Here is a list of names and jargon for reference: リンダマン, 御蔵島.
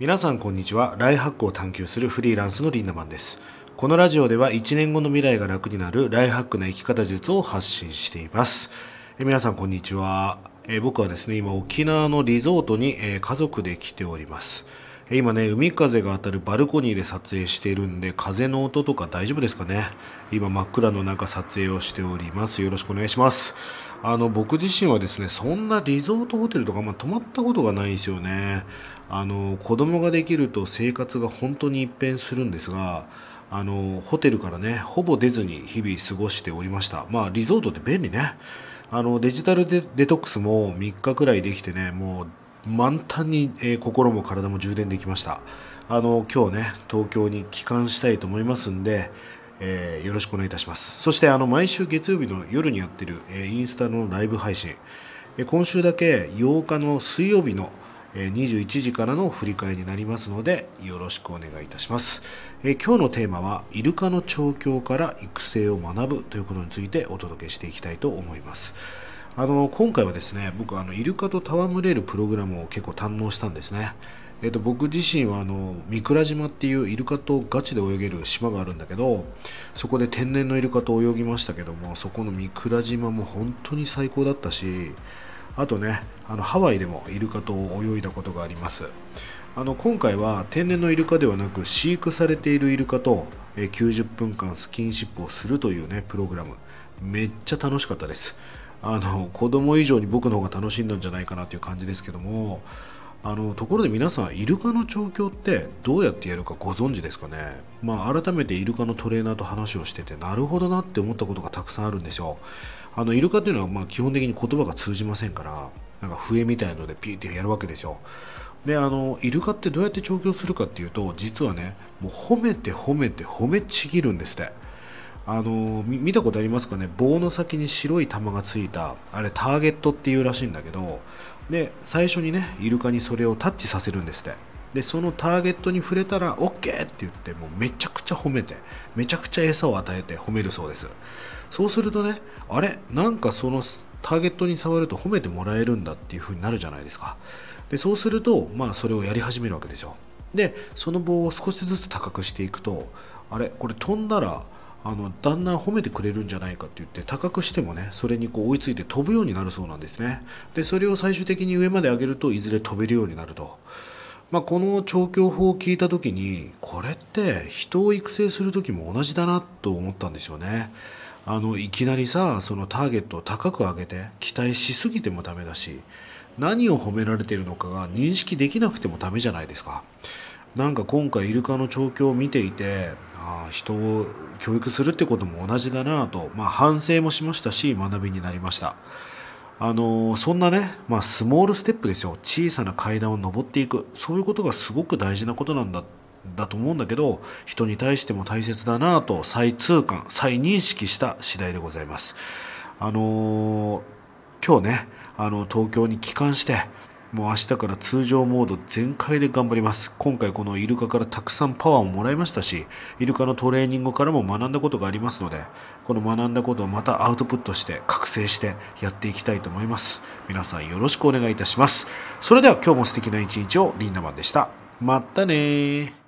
皆さんこんにちは。ライフハックを探求するフリーランスのリンダマンです。このラジオでは1年後の未来が楽になるライフハックな生き方術を発信しています。皆さんこんにちは。僕はですね、今沖縄のリゾートに家族で来ております。今ね、海風が当たるバルコニーで撮影しているんで、風の音とか大丈夫ですかね。今真っ暗の中撮影をしております。よろしくお願いします。僕自身はですね、そんなリゾートホテルとか泊まったことがないんですよね。子供ができると生活が本当に一変するんですが、ホテルからね、ほぼ出ずに日々過ごしておりました。リゾートって便利ね。デジタル デトックスも3日くらいできてね、もう満タンに、心も体も充電できました。今日ね、東京に帰還したいと思いますんで、よろしくお願いいたします。そして毎週月曜日の夜にやってる、インスタのライブ配信、今週だけ8日の水曜日の21時からの振り返りになりますので、よろしくお願いいたします。今日のテーマはイルカの調教から育成を学ぶということについてお届けしていきたいと思います。今回はですね、僕イルカと戯れるプログラムを結構堪能したんですね。僕自身は御蔵島っていうイルカとガチで泳げる島があるんだけど、そこで天然のイルカと泳ぎましたけども、そこの御蔵島も本当に最高だったし、あとね、ハワイでもイルカと泳いだことがあります。今回は天然のイルカではなく、飼育されているイルカと90分間スキンシップをするというね、プログラム、めっちゃ楽しかったです。子供以上に僕の方が楽しんだんじゃないかなという感じですけども、ところで皆さん、イルカの調教ってどうやってやるかご存知ですかね。改めてイルカのトレーナーと話をしてて、なるほどなって思ったことがたくさんあるんですよ。イルカっていうのは基本的に言葉が通じませんから、なんか笛みたいのでピーってやるわけですよ。で、イルカってどうやって調教するかっていうと、実はね、もう褒めちぎるんですって。見たことありますかね。棒の先に白い玉がついた、あれターゲットっていうらしいんだけど、で、最初にね、イルカにそれをタッチさせるんですって。で、そのターゲットに触れたら OK って言って、もうめちゃくちゃ褒めて、めちゃくちゃ餌を与えて褒めるそうです。そうするとね、あれ、なんかそのターゲットに触ると褒めてもらえるんだっていう風になるじゃないですか。で、そうするとそれをやり始めるわけですよ。で、その棒を少しずつ高くしていくと、あれ、これ飛んだらだんだん褒めてくれるんじゃないかって言って、高くしてもね、それに追いついて飛ぶようになるそうなんですね。で、それを最終的に上まで上げると、いずれ飛べるようになると。この調教法を聞いた時に、これって人を育成する時も同じだなと思ったんですよね。いきなりさ、そのターゲットを高く上げて期待しすぎてもダメだし、何を褒められているのかが認識できなくてもダメじゃないですか。なんか今回イルカの調教を見ていて、人を教育するってことも同じだなと、反省もしましたし、学びになりました。そんなね、スモールステップですよ。小さな階段を上っていく、そういうことがすごく大事なことなんだと思うんだけど、人に対しても大切だなと再痛感、再認識した次第でございます。今日ね、東京に帰還して、もう明日から通常モード全開で頑張ります。今回このイルカからたくさんパワーをもらいましたし、イルカのトレーニングからも学んだことがありますので、この学んだことをまたアウトプットして、覚醒してやっていきたいと思います。皆さんよろしくお願いいたします。それでは今日も素敵な一日を。リンダマンでした。またね。